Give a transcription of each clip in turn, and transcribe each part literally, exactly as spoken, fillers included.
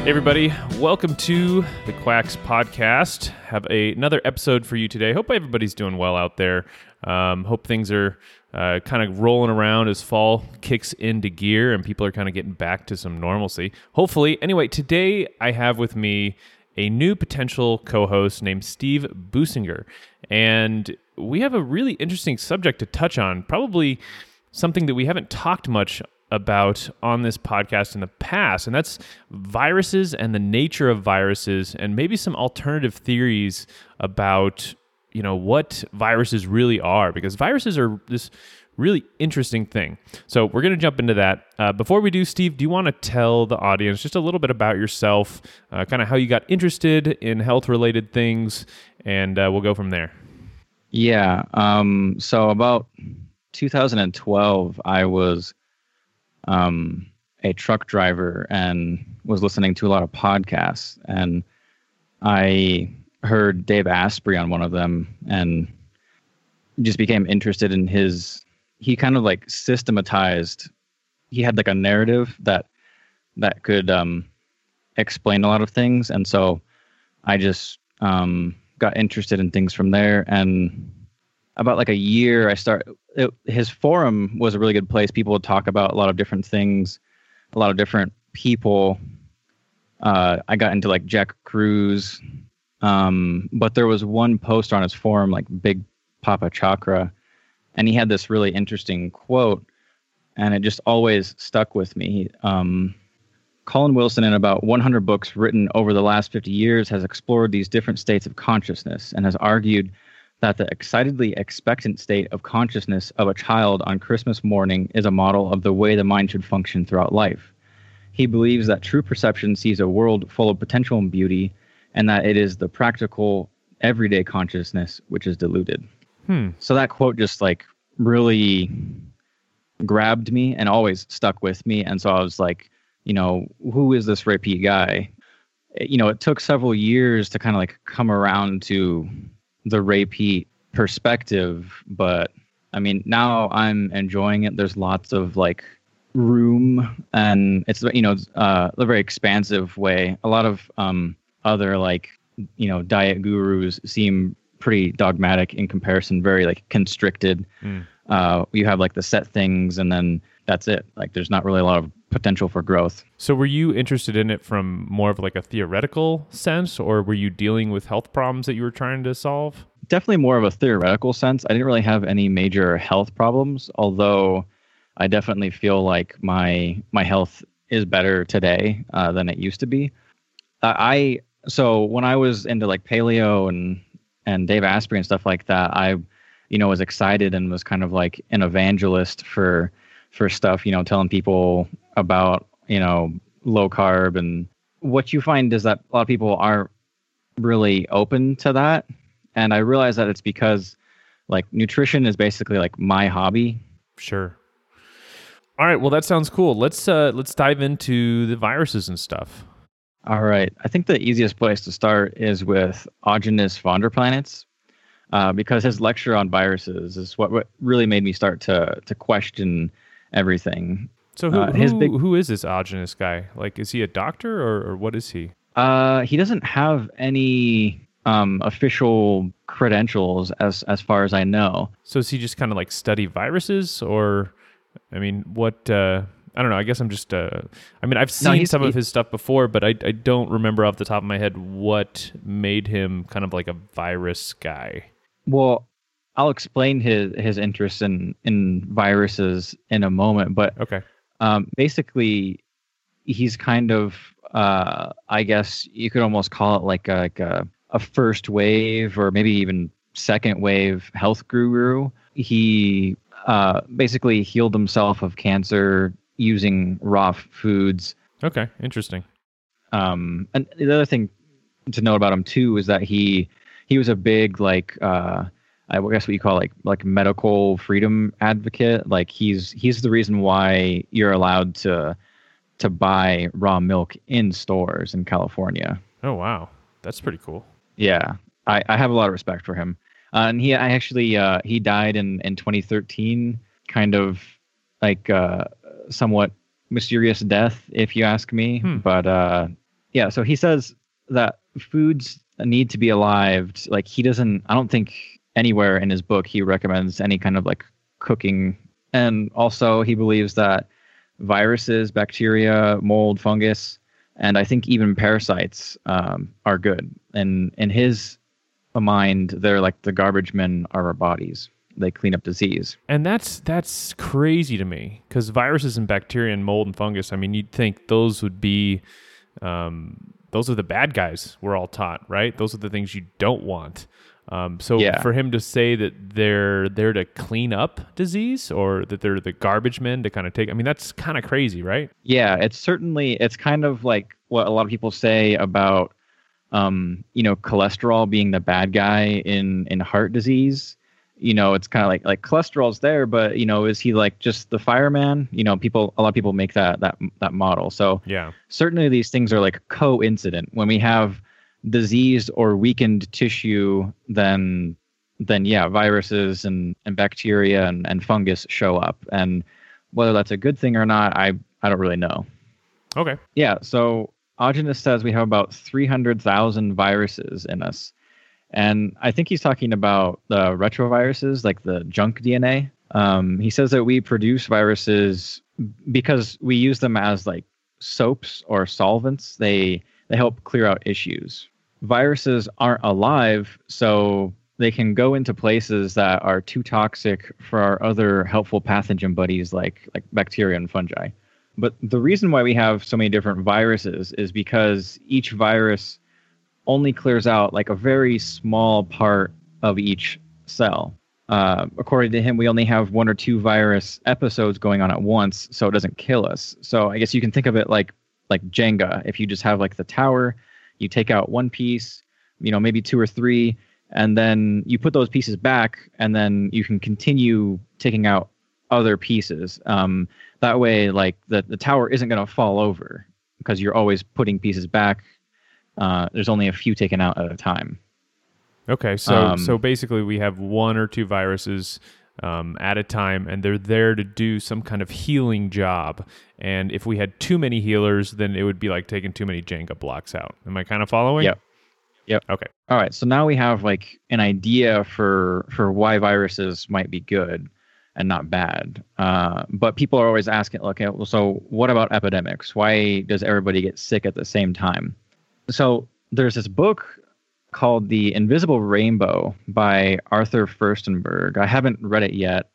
Hey everybody, welcome to the Quacks Podcast. Have a, another episode for you today. Hope everybody's doing well out there. Um, hope things are uh, kind of rolling around as fall kicks into gear and people are kind of getting back to some normalcy. Hopefully. Anyway, today I have with me a new potential co-host named Steve Businger. And we have a really interesting subject to touch on, probably something that we haven't talked much about on this podcast in the past, and that's viruses and the nature of viruses and maybe some alternative theories about, you know, what viruses really are, because viruses are this really interesting thing. So we're going to jump into that. Uh, before we do, Steve, do you want to tell the audience just a little bit about yourself, uh, kind of how you got interested in health-related things, and uh, we'll go from there. Yeah. Um, so about two thousand twelve, I was um a truck driver and was listening to a lot of podcasts, and I heard Dave Asprey on one of them and just became interested in his he kind of like systematized he had like a narrative that that could um explain a lot of things, and so I just um got interested in things from there. And about like a year, I start. It, his forum was a really good place. People would talk about a lot of different things, a lot of different people. Uh, I got into like Jack Cruz, um, but there was one post on his forum, like Big Papa Chakra, and he had this really interesting quote, and it just always stuck with me. Um, Colin Wilson, in about one hundred books written over the last fifty years, has explored these different states of consciousness and has argued that the excitedly expectant state of consciousness of a child on Christmas morning is a model of the way the mind should function throughout life. He believes that true perception sees a world full of potential and beauty, and that it is the practical, everyday consciousness which is diluted. Hmm. So that quote just like really grabbed me and always stuck with me. And so I was like, you know, who is this Ray Peat guy? You know, it took several years to kind of like come around to the Ray Peat perspective, but I mean, now I'm enjoying it. There's lots of like room, and it's, you know, uh, a very expansive way. A lot of um, other like, you know, diet gurus seem pretty dogmatic in comparison, very like constricted. Mm. Uh, you have like the set things, and then that's it. Like, there's not really a lot of potential for growth. So were you interested in it from more of like a theoretical sense, or were you dealing with health problems that you were trying to solve? Definitely more of a theoretical sense. I didn't really have any major health problems, although I definitely feel like my my health is better today uh, than it used to be. Uh, I so when I was into like paleo and and Dave Asprey and stuff like that, I you know was excited and was kind of like an evangelist for for stuff, you know, telling people about, you know, low carb. And what you find is that a lot of people aren't really open to that. And I realize that it's because like nutrition is basically like my hobby. Sure. All right. Well, that sounds cool. Let's, uh, let's dive into the viruses and stuff. All right. I think the easiest place to start is with Aajonus Vonderplanitz, uh, because his lecture on viruses is what, what really made me start to, to question everything. So who, uh, his who, big, who is this Aajonus guy? Like, is he a doctor, or, or what is he? Uh, he doesn't have any um, official credentials, as as far as I know. So is he just kind of like study viruses, or, I mean, what? Uh, I don't know. I guess I'm just. Uh, I mean, I've seen no, some of his stuff before, but I I don't remember off the top of my head what made him kind of like a virus guy. Well, I'll explain his his interest in in viruses in a moment, but okay. Um, basically, he's kind of, uh, I guess you could almost call it like a, like a, a first wave or maybe even second wave health guru. He uh, basically healed himself of cancer using raw foods. Okay, interesting. Um, and the other thing to note about him too is that he he was a big like uh, I guess what you call like like medical freedom advocate. Like he's he's the reason why you're allowed to to buy raw milk in stores in California. Oh wow, that's pretty cool. Yeah, I, I have a lot of respect for him. Uh, and he I actually uh, he died in, in twenty thirteen, kind of like uh, somewhat mysterious death if you ask me. Hmm. But uh, yeah, so he says that foods need to be alived. Like, he doesn't, I don't think anywhere in his book he recommends any kind of like cooking. And also he believes that viruses, bacteria, mold, fungus, and I think even parasites um, are good. And in his mind, they're like the garbage men are our bodies. They clean up disease. And that's that's crazy to me, because viruses and bacteria and mold and fungus, I mean, you'd think those would be, um, those are the bad guys we're all taught, right? Those are the things you don't want. Um, so yeah. for him to say that they're there to clean up disease, or that they're the garbage men to kind of take, I mean, that's kind of crazy, right? Yeah, it's certainly, it's kind of like what a lot of people say about, um, you know, cholesterol being the bad guy in, in heart disease. You know, it's kind of like, like cholesterol's there, but you know, is he like just the fireman? You know, people, a lot of people make that, that, that model. So yeah, certainly these things are like coincident. When we have disease or weakened tissue, then then yeah, viruses and, and bacteria and, and fungus show up. And whether that's a good thing or not, I, I don't really know. Okay. Yeah, so Aajonus says we have about three hundred thousand viruses in us. And I think he's talking about the retroviruses, like the junk D N A. Um, he says that we produce viruses because we use them as like soaps or solvents. They They help clear out issues. Viruses aren't alive, so they can go into places that are too toxic for our other helpful pathogen buddies like, like bacteria and fungi. But the reason why we have so many different viruses is because each virus only clears out like a very small part of each cell. Uh, according to him, we only have one or two virus episodes going on at once, so it doesn't kill us. So I guess you can think of it like like Jenga. If you just have like the tower, you take out one piece, you know, maybe two or three, and then you put those pieces back, and then you can continue taking out other pieces. Um, that way, like the, the tower isn't going to fall over because you're always putting pieces back. Uh, there's only a few taken out at a time. Okay. So, um, so basically we have one or two viruses Um, at a time, and they're there to do some kind of healing job. And if we had too many healers, then it would be like taking too many Jenga blocks out. Am I kind of following? Yep. Yep. Okay. All right. So now we have like an idea for for why viruses might be good and not bad. Uh, but people are always asking, okay, well, so what about epidemics? Why does everybody get sick at the same time? So there's this book called The Invisible Rainbow by Arthur Firstenberg. I haven't read it yet.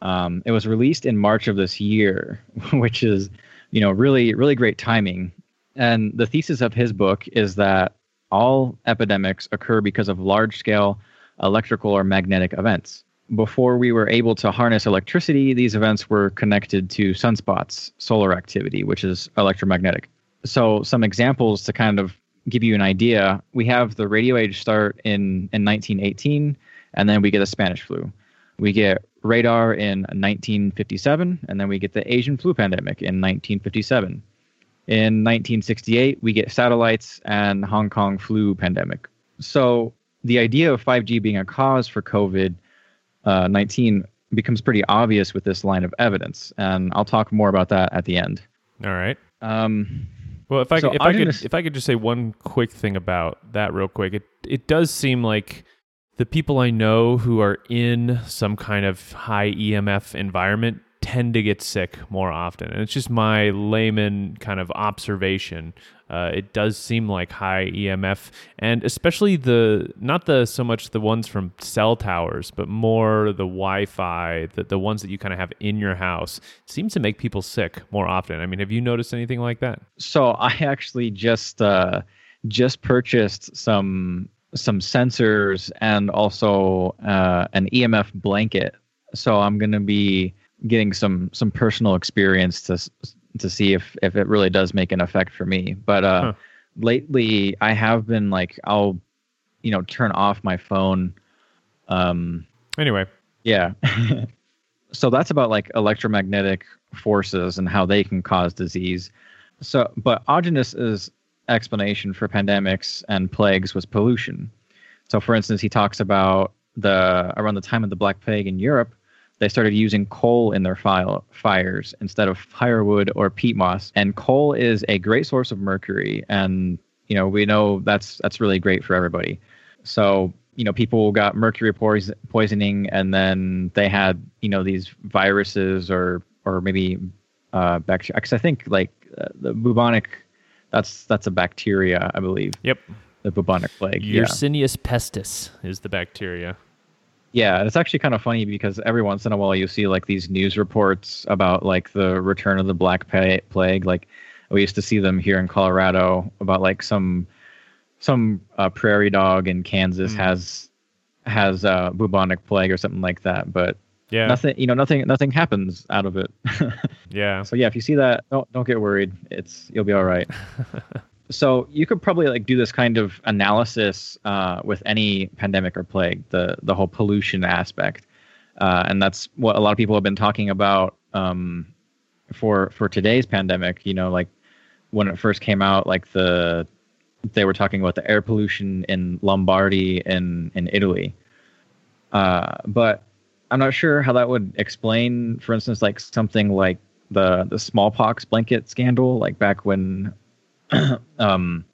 Um, it was released in March of this year, which is, you know, really, really great timing. And the thesis of his book is that all epidemics occur because of large-scale electrical or magnetic events. Before we were able to harness electricity, these events were connected to sunspots, solar activity, which is electromagnetic. So some examples to kind of give you an idea, we have the radio age start in, in nineteen eighteen, and then we get the Spanish flu. We get radar in nineteen fifty-seven, and then we get the Asian flu pandemic in nineteen fifty-seven. In nineteen sixty-eight, we get satellites and Hong Kong flu pandemic. So the idea of five G being a cause for COVID nineteen uh, becomes pretty obvious with this line of evidence, and I'll talk more about that at the end. All right. Um... Well, if I so if I could just... if I could just say one quick thing about that real quick, it it does seem like the people I know who are in some kind of high E M F environment tend to get sick more often, and it's just my layman kind of observation. Uh, it does seem like high E M F, and especially the not the so much the ones from cell towers, but more the Wi-Fi, the the ones that you kind of have in your house, seems to make people sick more often. I mean, have you noticed anything like that? So I actually just uh, just purchased some some sensors and also uh, an E M F blanket. So I'm going to be getting some some personal experience to. to see if, if it really does make an effect for me. But uh, huh. lately I have been like, I'll, you know, turn off my phone. Um, anyway. Yeah. So that's about like electromagnetic forces and how they can cause disease. So, but Aajonus's explanation for pandemics and plagues was pollution. So for instance, he talks about the, around the time of the Black Plague in Europe, they started using coal in their file, fires instead of firewood or peat moss. And coal is a great source of mercury. And, you know, we know that's that's really great for everybody. So, you know, people got mercury poison, poisoning and then they had, you know, these viruses or or maybe uh, bacteria. Because I think like uh, the bubonic, that's that's a bacteria, I believe. Yep. The bubonic plague. Yersinia pestis is the bacteria. Yeah, it's actually kind of funny because every once in a while you see like these news reports about like the return of the Black Plague. Like we used to see them here in Colorado about like some some uh, prairie dog in Kansas mm. has has uh, bubonic plague or something like that. But yeah, nothing you know nothing nothing happens out of it. Yeah. So yeah, if you see that, don't don't get worried. It's you'll be all right. So you could probably like do this kind of analysis uh, with any pandemic or plague, the the whole pollution aspect, uh, and that's what a lot of people have been talking about um, for for today's pandemic. You know, like when it first came out, like the they were talking about the air pollution in Lombardy in in Italy, uh, but I'm not sure how that would explain, for instance, like something like the the smallpox blanket scandal, like back when. um,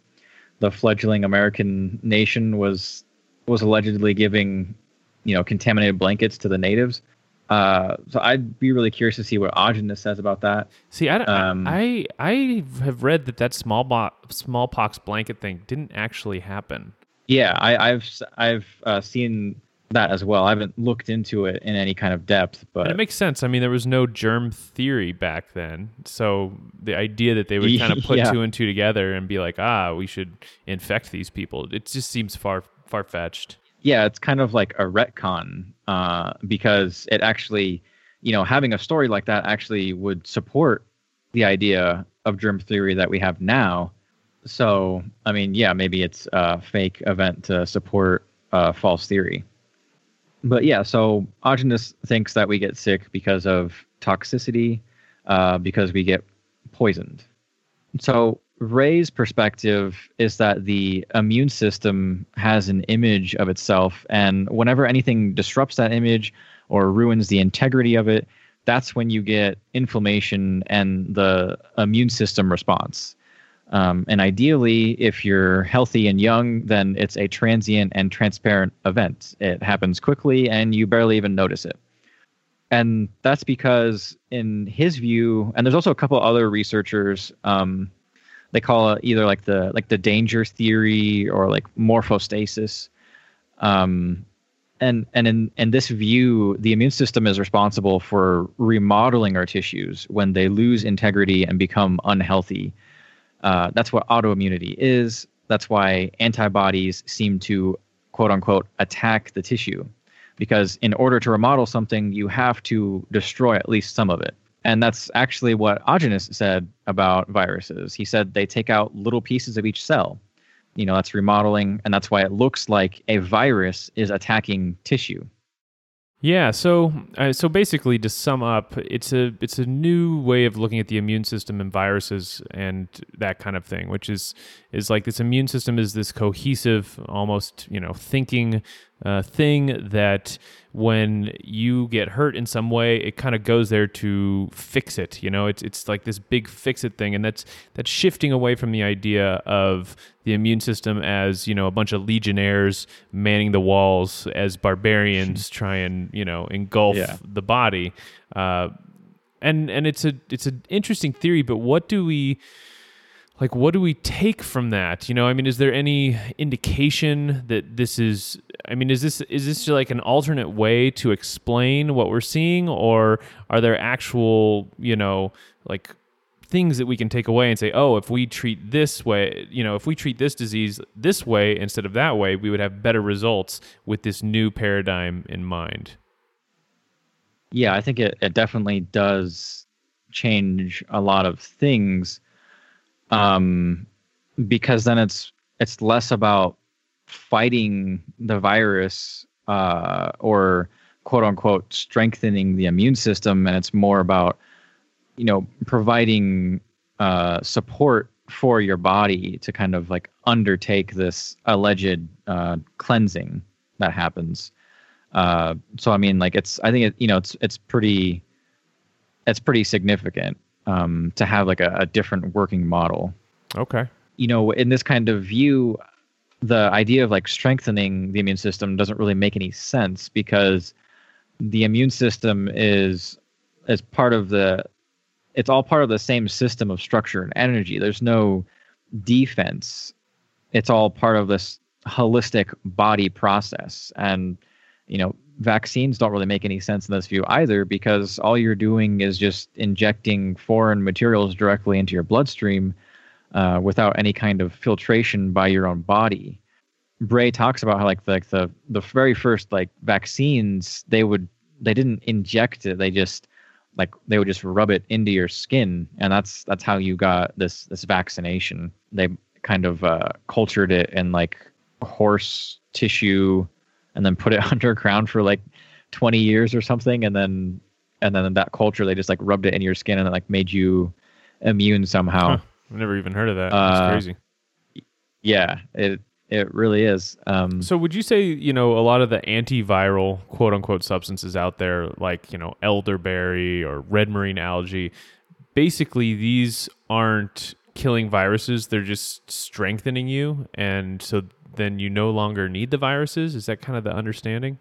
the fledgling American nation was was allegedly giving, you know, contaminated blankets to the natives. Uh, so I'd be really curious to see what Aajonus says about that. See, I, um, I I have read that that small bo- smallpox blanket thing didn't actually happen. Yeah, I, I've I've uh, seen that as well. I haven't looked into it in any kind of depth, but and it makes sense. I mean, there was no germ theory back then, so the idea that they would kind of put yeah. two and two together and be like, ah, we should infect these people, it just seems far far-fetched. Yeah, it's kind of like a retcon, uh because it actually, you know, having a story like that actually would support the idea of germ theory that we have now. So I mean, yeah, maybe it's a fake event to support uh false theory. But yeah, so Aajonus thinks that we get sick because of toxicity, uh, because we get poisoned. So Ray's perspective is that the immune system has an image of itself, and whenever anything disrupts that image or ruins the integrity of it, that's when you get inflammation and the immune system response. Um, and ideally, if you're healthy and young, then it's a transient and transparent event. It happens quickly and you barely even notice it. And that's because in his view, and there's also a couple other researchers, um, they call it either like the like the danger theory or like morphostasis. Um, and and in, in this view, the immune system is responsible for remodeling our tissues when they lose integrity and become unhealthy. Uh, that's what autoimmunity is. That's why antibodies seem to, quote unquote, attack the tissue. Because in order to remodel something, you have to destroy at least some of it. And that's actually what Aajonus said about viruses. He said they take out little pieces of each cell. You know, that's remodeling. And that's why it looks like a virus is attacking tissue. Yeah, so uh, so basically, to sum up, it's a it's a new way of looking at the immune system and viruses and that kind of thing, which is is like this immune system is this cohesive, almost, you know, thinking uh, thing that when you get hurt in some way, it kind of goes there to fix it. You know, it's it's like this big fix it thing, and that's that's shifting away from the idea of the immune system as, you know, a bunch of legionnaires manning the walls as barbarians try and, you know, engulf yeah. the body. Uh, and and it's a it's an interesting theory, but what do we like? What do we take from that? You know, I mean, is there any indication that this is? I mean, is this is this like an alternate way to explain what we're seeing, or are there actual, you know, like things that we can take away and say, oh, if we treat this way, you know, if we treat this disease this way instead of that way, we would have better results with this new paradigm in mind? Yeah, I think it, it definitely does change a lot of things, um, because then it's it's less about fighting the virus uh, or quote unquote strengthening the immune system, and it's more about, you know, providing uh, support for your body to kind of like undertake this alleged uh, cleansing that happens. Uh, so, I mean, like it's, I think, it, you know, it's, it's pretty, it's pretty significant um, to have like a, a different working model. Okay. You know, in this kind of view, the idea of like strengthening the immune system doesn't really make any sense, because the immune system is, is part of the, it's all part of the same system of structure and energy. There's no defense. It's all part of this holistic body process. And, you know, vaccines don't really make any sense in this view either, because all you're doing is just injecting foreign materials directly into your bloodstream uh, without any kind of filtration by your own body. Bray talks about how like the, like the the very first like vaccines, they would they didn't inject it. They just like they would just rub it into your skin, and that's that's how you got this this vaccination. They kind of uh, cultured it in like horse tissue, and then put it underground for like twenty years or something. And then, and then in that culture, they just like rubbed it in your skin and it like made you immune somehow. Huh. I've never even heard of that. That's uh, crazy. Yeah, it, it really is. Um, so would you say, you know, a lot of the antiviral quote unquote substances out there, like, you know, elderberry or red marine algae, basically these aren't killing viruses. They're just strengthening you. And so then you no longer need the viruses? Is that kind of the understanding?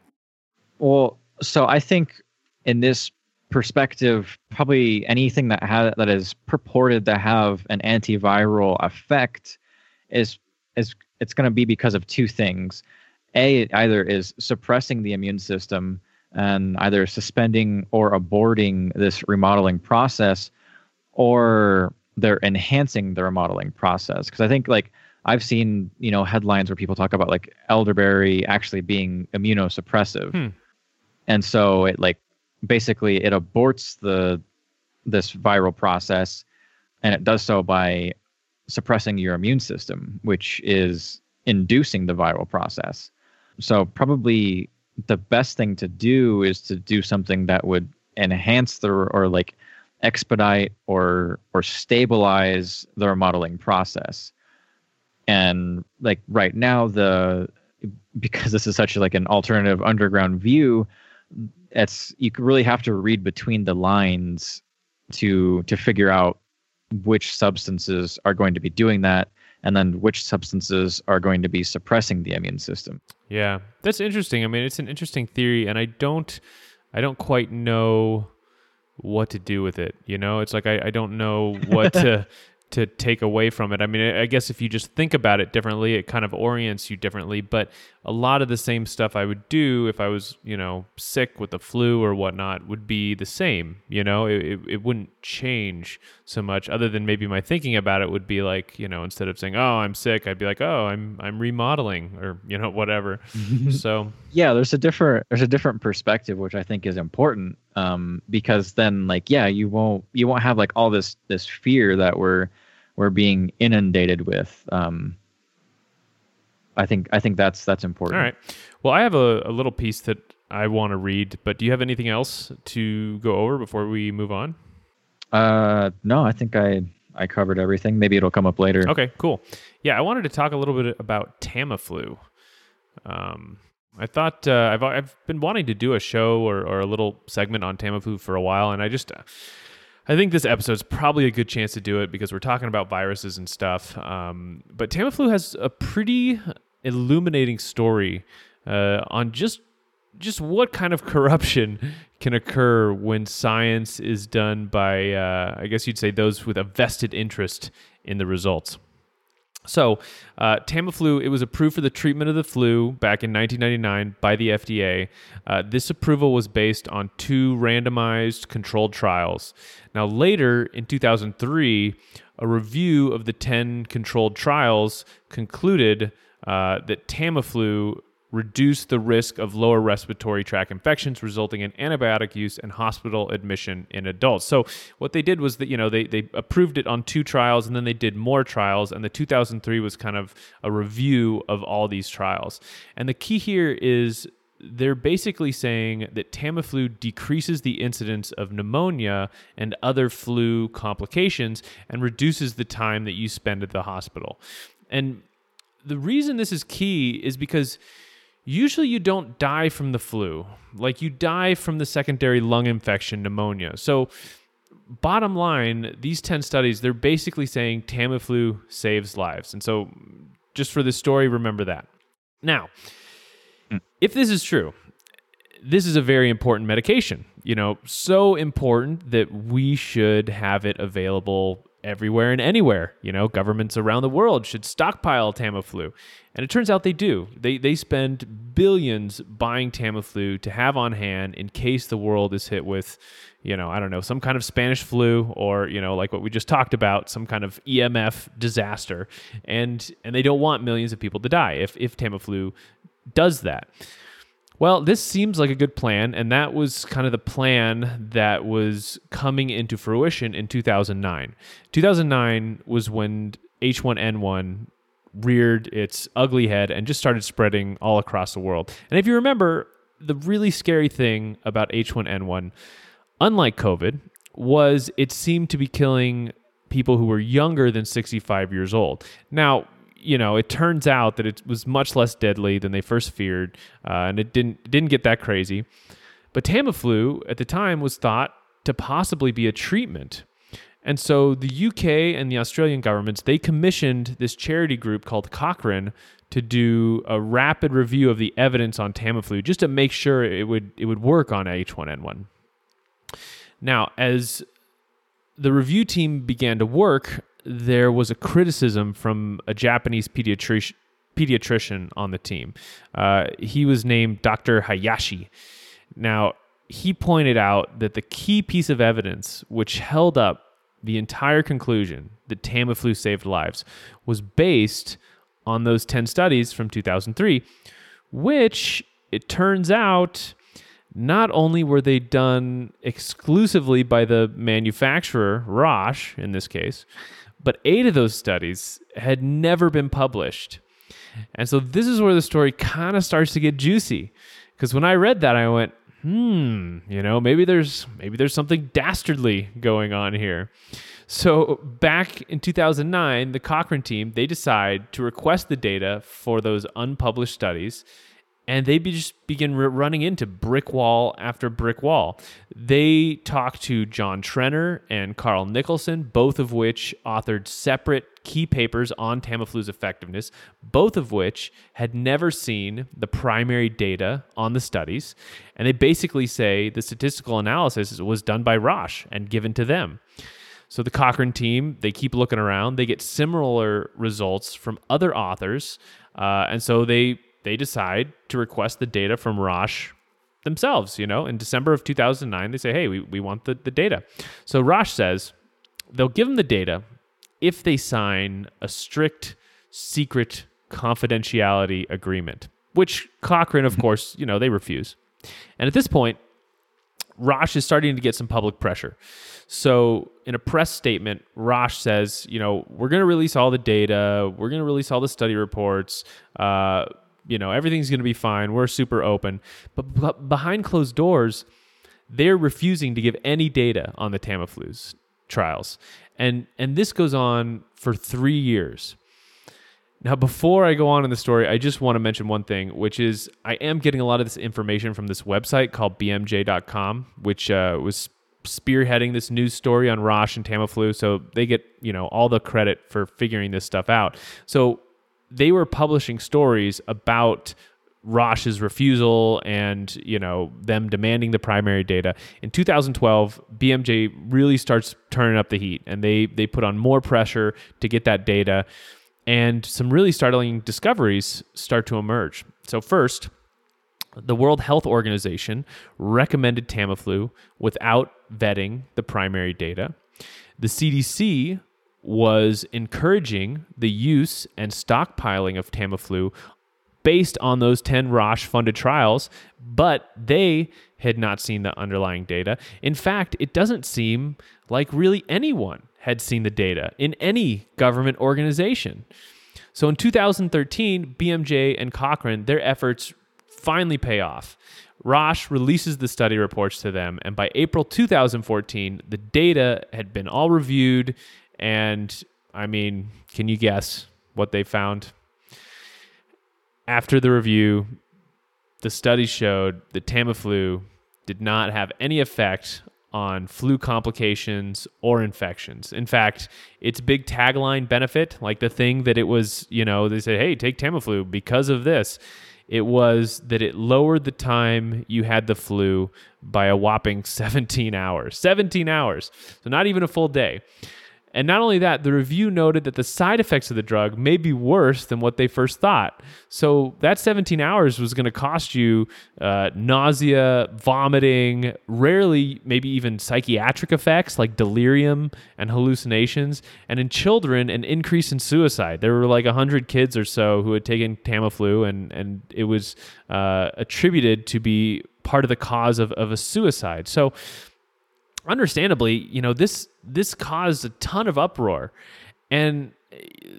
Well, so I think in this perspective, probably anything that ha- that is purported to have an antiviral effect is is it's going to be because of two things. A, it either is suppressing the immune system and either suspending or aborting this remodeling process, or they're enhancing the remodeling process. Because I think like I've seen, you know, headlines where people talk about like elderberry actually being immunosuppressive. Hmm. And so it like basically it aborts the this viral process, and it does so by suppressing your immune system, which is inducing the viral process. So probably the best thing to do is to do something that would enhance the or like expedite or or stabilize the remodeling process. And like right now, the because this is such like an alternative underground view, it's you really have to read between the lines to to figure out which substances are going to be doing that, and then which substances are going to be suppressing the immune system. Yeah, that's interesting. I mean, it's an interesting theory, and I don't I don't quite know what to do with it. You know, it's like I, I don't know what to. to take away from it. I mean, I guess if you just think about it differently, it kind of orients you differently, but a lot of the same stuff I would do if I was, you know, sick with the flu or whatnot would be the same, you know, it it wouldn't change so much, other than maybe my thinking about it would be like, you know, instead of saying, oh, I'm sick, I'd be like, oh, I'm, I'm remodeling, or, you know, whatever. So yeah, there's a different, there's a different perspective, which I think is important. Um, because then like, yeah, you won't, you won't have like all this, this fear that we're, we're being inundated with. Um, I think, I think that's, that's important. All right. Well, I have a, a little piece that I want to read, but do you have anything else to go over before we move on? Uh, no, I think I, I covered everything. Maybe it'll come up later. Okay, cool. Yeah. I wanted to talk a little bit about Tamiflu. Um, I thought uh, I've I've been wanting to do a show or, or a little segment on Tamiflu for a while, and I just uh, I think this episode's probably a good chance to do it because we're talking about viruses and stuff. Um, but Tamiflu has a pretty illuminating story uh, on just just what kind of corruption can occur when science is done by uh, I guess you'd say those with a vested interest in the results. So uh, Tamiflu, it was approved for the treatment of the flu back in nineteen ninety-nine by the F D A. Uh, this approval was based on two randomized controlled trials. Now later in two thousand three, a review of the ten controlled trials concluded uh, that Tamiflu reduced the risk of lower respiratory tract infections, resulting in antibiotic use and hospital admission in adults. So what they did was that, you know, they they approved it on two trials, and then they did more trials, and the two thousand three was kind of a review of all these trials. And the key here is they're basically saying that Tamiflu decreases the incidence of pneumonia and other flu complications and reduces the time that you spend at the hospital. And the reason this is key is because usually you don't die from the flu. Like, you die from the secondary lung infection, pneumonia. So bottom line, these ten studies, they're basically saying Tamiflu saves lives. And so just for this story, remember that. Now, mm. if this is true, this is a very important medication, you know, so important that we should have it available everywhere and anywhere. You know, governments around the world should stockpile Tamiflu. And it turns out they do. They they spend billions buying Tamiflu to have on hand in case the world is hit with, you know, I don't know, some kind of Spanish flu or, you know, like what we just talked about, some kind of E M F disaster. And and they don't want millions of people to die if if Tamiflu does that. Well, this seems like a good plan, and that was kind of the plan that was coming into fruition in two thousand nine. two thousand nine was when H one N one reared its ugly head and just started spreading all across the world. And if you remember, the really scary thing about H one N one, unlike COVID, was it seemed to be killing people who were younger than sixty-five years old. Now, you know, it turns out that it was much less deadly than they first feared, uh, and it didn't it didn't get that crazy. But Tamiflu at the time was thought to possibly be a treatment. And so the U K and the Australian governments, they commissioned this charity group called Cochrane to do a rapid review of the evidence on Tamiflu just to make sure it would it would work on H one N one. Now, as the review team began to work, there was a criticism from a Japanese pediatric- pediatrician on the team. Uh, he was named Doctor Hayashi. Now, he pointed out that the key piece of evidence which held up the entire conclusion that Tamiflu saved lives was based on those ten studies from two thousand three, which, it turns out, not only were they done exclusively by the manufacturer, Roche, in this case, but eight of those studies had never been published. And so this is where the story kind of starts to get juicy. Because when I read that, I went, hmm, you know, maybe there's maybe there's something dastardly going on here. So back in two thousand nine, the Cochrane team, they decide to request the data for those unpublished studies. And they be just begin re- running into brick wall after brick wall. They talked to John Trenner and Carl Nicholson, both of which authored separate key papers on Tamiflu's effectiveness, both of which had never seen the primary data on the studies. And they basically say the statistical analysis was done by Roche and given to them. So the Cochrane team, they keep looking around. They get similar results from other authors. Uh, and so they... they decide to request the data from Roche themselves. You know, in December of two thousand nine, they say, hey, we, we want the, the data. So Roche says they'll give them the data if they sign a strict secret confidentiality agreement, which Cochrane, of course, you know, they refuse. And at this point, Roche is starting to get some public pressure. So in a press statement, Roche says, you know, we're going to release all the data. We're going to release all the study reports. Uh, You know, everything's going to be fine. We're super open. But, but behind closed doors, they're refusing to give any data on the Tamiflu's trials. And and this goes on for three years. Now, before I go on in the story, I just want to mention one thing, which is I am getting a lot of this information from this website called B M J dot com, which uh, was spearheading this news story on Roche and Tamiflu. So they get, you know, all the credit for figuring this stuff out. So they were publishing stories about Roche's refusal and, you know, them demanding the primary data. In two thousand twelve, B M J really starts turning up the heat, and they they put on more pressure to get that data, and some really startling discoveries start to emerge. So first, the World Health Organization recommended Tamiflu without vetting the primary data. The C D C was encouraging the use and stockpiling of Tamiflu based on those ten Roche-funded trials, but they had not seen the underlying data. In fact, it doesn't seem like really anyone had seen the data in any government organization. So in two thousand thirteen, B M J and Cochrane, their efforts finally pay off. Roche releases the study reports to them, and by April two thousand fourteen, the data had been all reviewed. And, I mean, can you guess what they found? After the review, the study showed that Tamiflu did not have any effect on flu complications or infections. In fact, its big tagline benefit, like the thing that it was, you know, they said, hey, take Tamiflu because of this, it was that it lowered the time you had the flu by a whopping seventeen hours. seventeen hours. So not even a full day. And not only that, the review noted that the side effects of the drug may be worse than what they first thought. So that seventeen hours was going to cost you uh, nausea, vomiting, rarely maybe even psychiatric effects like delirium and hallucinations. And in children, an increase in suicide. There were like one hundred kids or so who had taken Tamiflu, and, and it was uh, attributed to be part of the cause of, of a suicide. So understandably, you know, this this caused a ton of uproar. And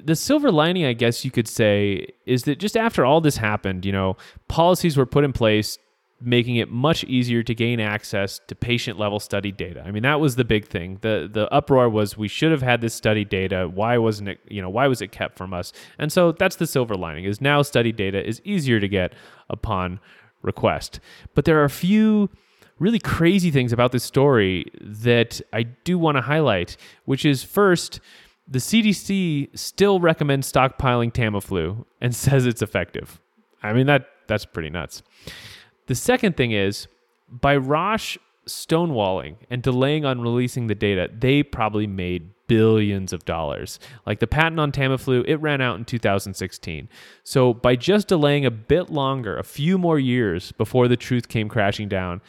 the silver lining, I guess you could say, is that just after all this happened, you know, policies were put in place making it much easier to gain access to patient-level study data. I mean, that was the big thing. The the uproar was, we should have had this study data. Why wasn't it, you know, why was it kept from us? And so that's the silver lining, is now study data is easier to get upon request. But there are a few really crazy things about this story that I do want to highlight, which is, first, the C D C still recommends stockpiling Tamiflu and says it's effective. I mean, that that's pretty nuts. The second thing is, by Roche stonewalling and delaying on releasing the data, they probably made billions of dollars. Like the patent on Tamiflu, it ran out in two thousand sixteen. So by just delaying a bit longer, a few more years before the truth came crashing down,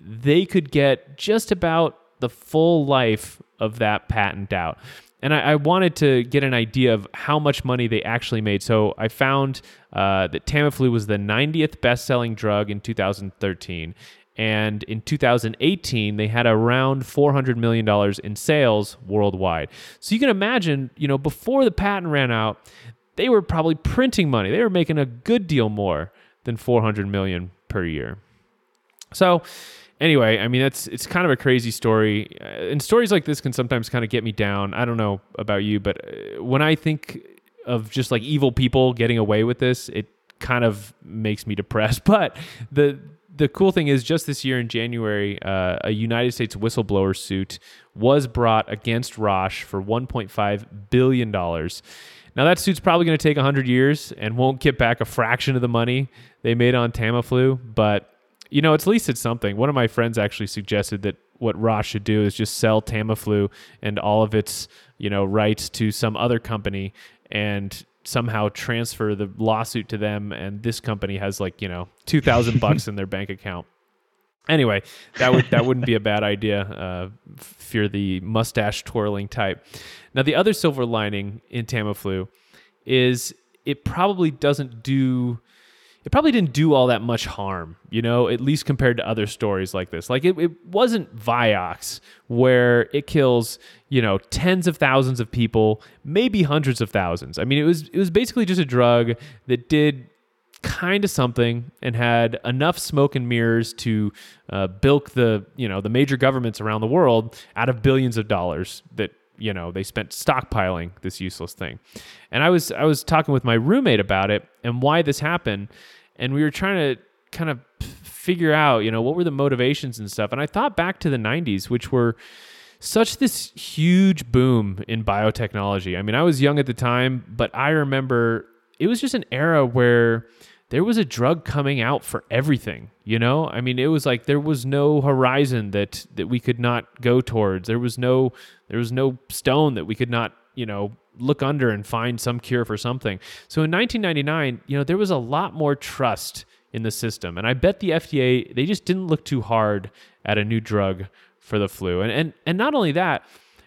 they could get just about the full life of that patent out. And I, I wanted to get an idea of how much money they actually made. So I found uh, that Tamiflu was the ninetieth best-selling drug in two thousand thirteen. And in two thousand eighteen, they had around four hundred million dollars in sales worldwide. So you can imagine, you know, before the patent ran out, they were probably printing money. They were making a good deal more than four hundred million dollars per year. So anyway, I mean, that's it's kind of a crazy story, and stories like this can sometimes kind of get me down. I don't know about you, but when I think of just like evil people getting away with this, it kind of makes me depressed. But the the cool thing is, just this year in January, uh, a United States whistleblower suit was brought against Roche for one point five billion dollars. Now, that suit's probably going to take one hundred years and won't get back a fraction of the money they made on Tamiflu, but you know, at least it's something. One of my friends actually suggested that what Roche should do is just sell Tamiflu and all of its, you know, rights to some other company and somehow transfer the lawsuit to them. And this company has like, you know, two thousand bucks in their bank account. Anyway, that would that wouldn't be a bad idea uh, if you're the mustache twirling type. Now, the other silver lining in Tamiflu is it probably doesn't do. It probably didn't do all that much harm, you know, at least compared to other stories like this. Like it, it wasn't Vioxx, where it kills, you know, tens of thousands of people, maybe hundreds of thousands. I mean, it was it was basically just a drug that did kind of something and had enough smoke and mirrors to uh, bilk the, you know, the major governments around the world out of billions of dollars that, you know, they spent stockpiling this useless thing. And I was I was talking with my roommate about it and why this happened. And we were trying to kind of figure out, you know, what were the motivations and stuff. And I thought back to the nineties, which were such this huge boom in biotechnology. I mean, I was young at the time, but I remember it was just an era where there was a drug coming out for everything, you know? I mean, it was like there was no horizon that that we could not go towards. There was no there was no stone that we could not, you know, look under and find some cure for something. So in nineteen ninety-nine, you know, there was a lot more trust in the system. And I bet the F D A, they just didn't look too hard at a new drug for the flu. And and and not only that,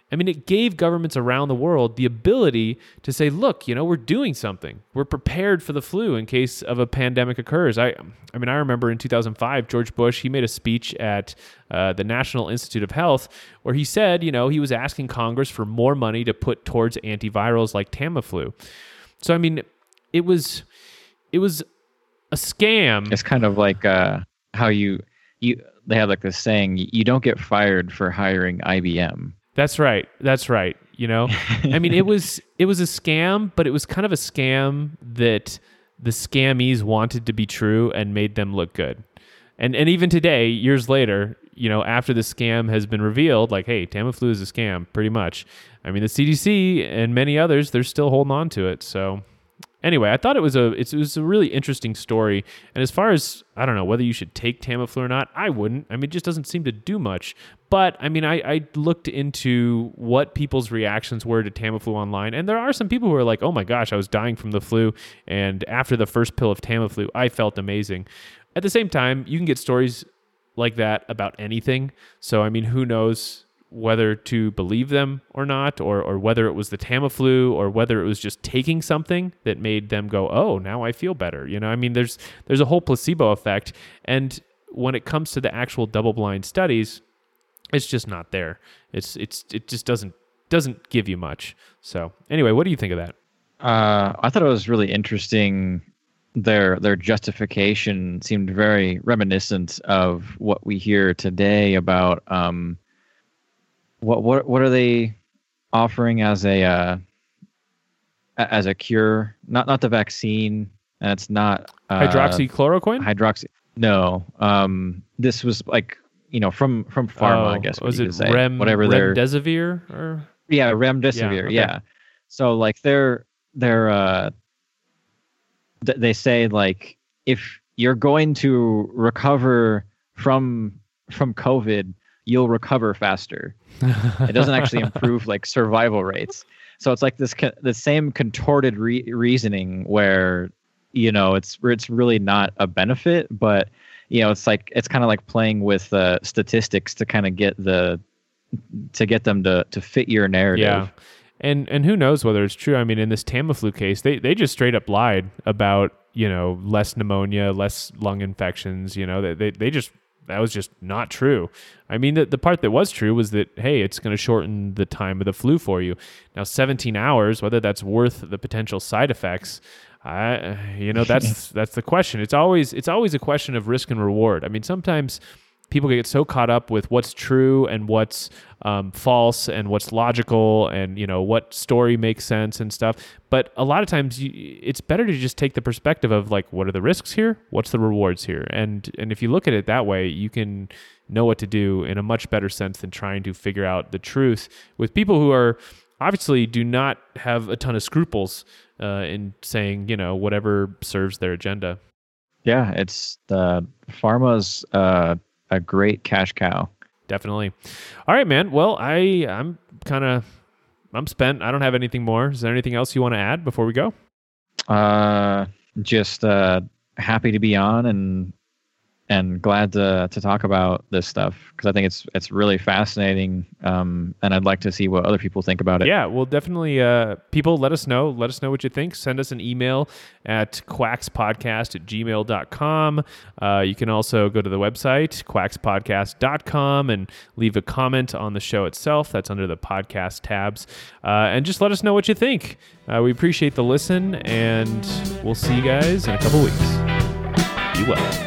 I mean, it gave governments around the world the ability to say, look, you know, we're doing something. We're prepared for the flu in case of a pandemic occurs. I I mean, I remember in two thousand five, George Bush, he made a speech at uh, the National Institute of Health where he said, you know, he was asking Congress for more money to put towards antivirals like Tamiflu. So, I mean, it was it was a scam. It's kind of like uh, how you, you they have like this saying, you don't get fired for hiring I B M. That's right. That's right. You know, I mean, it was it was a scam, but it was kind of a scam that the scammies wanted to be true and made them look good. And and even today, years later, you know, after the scam has been revealed, like, hey, Tamiflu is a scam, pretty much. I mean, the C D C and many others, they're still holding on to it. So anyway, I thought it was a it's, it was a really interesting story. And as far as, I don't know, whether you should take Tamiflu or not, I wouldn't. I mean, it just doesn't seem to do much. But, I mean, I, I looked into what people's reactions were to Tamiflu online. And there are some people who are like, oh, my gosh, I was dying from the flu. And after the first pill of Tamiflu, I felt amazing. At the same time, you can get stories like that about anything. So, I mean, who knows whether to believe them or not, or or whether it was the Tamiflu, or whether it was just taking something that made them go, oh, now I feel better. You know, I mean, there's there's a whole placebo effect. And when it comes to the actual double-blind studies, it's just not there. It's it's It just doesn't doesn't give you much. So anyway, what do you think of that? Uh, I thought it was really interesting. Their their justification seemed very reminiscent of what we hear today about um, what what what are they offering as a uh, as a cure? Not not the vaccine, and it's not uh, hydroxychloroquine. Hydroxy, no. Um, this was like you know from from pharma, oh, I guess. Was it rem whatever remdesivir or yeah remdesivir? Yeah. Okay. yeah. So like they're they're. Uh, They say, like, if you're going to recover from from COVID, you'll recover faster. It doesn't actually improve, like, survival rates. So it's like this the same contorted re- reasoning where, you know, it's it's really not a benefit. But, you know, it's like it's kind of like playing with uh, statistics to kind of get the to get them to, to fit your narrative. Yeah. And and who knows whether it's true. I mean, in this Tamiflu case, they, they just straight up lied about, you know, less pneumonia, less lung infections, you know, they they, they just, that was just not true. I mean, the, the part that was true was that, hey, it's going to shorten the time of the flu for you. Now, seventeen hours, whether that's worth the potential side effects, I you know, that's that's the question. It's always it's always a question of risk and reward. I mean, sometimes people get so caught up with what's true and what's um, false and what's logical and, you know, what story makes sense and stuff. But a lot of times you, it's better to just take the perspective of, like, what are the risks here? What's the rewards here? And and if you look at it that way, you can know what to do in a much better sense than trying to figure out the truth with people who are obviously do not have a ton of scruples uh, in saying, you know, whatever serves their agenda. Yeah, it's the pharma's... Uh a great cash cow. Definitely. All right, man. Well, I, I'm kind of, I'm spent. I don't have anything more. Is there anything else you want to add before we go? Uh, just, uh, happy to be on and, and glad to, to talk about this stuff. Cause I think it's, it's really fascinating. Um, and I'd like to see what other people think about it. Yeah. Well, definitely, uh, people let us know, let us know what you think. Send us an email at quacks podcast at gmail dot com. Uh, you can also go to the website, quacks podcast dot com, and leave a comment on the show itself. That's under the podcast tabs. Uh, and just let us know what you think. Uh, we appreciate the listen, and we'll see you guys in a couple weeks. Be well.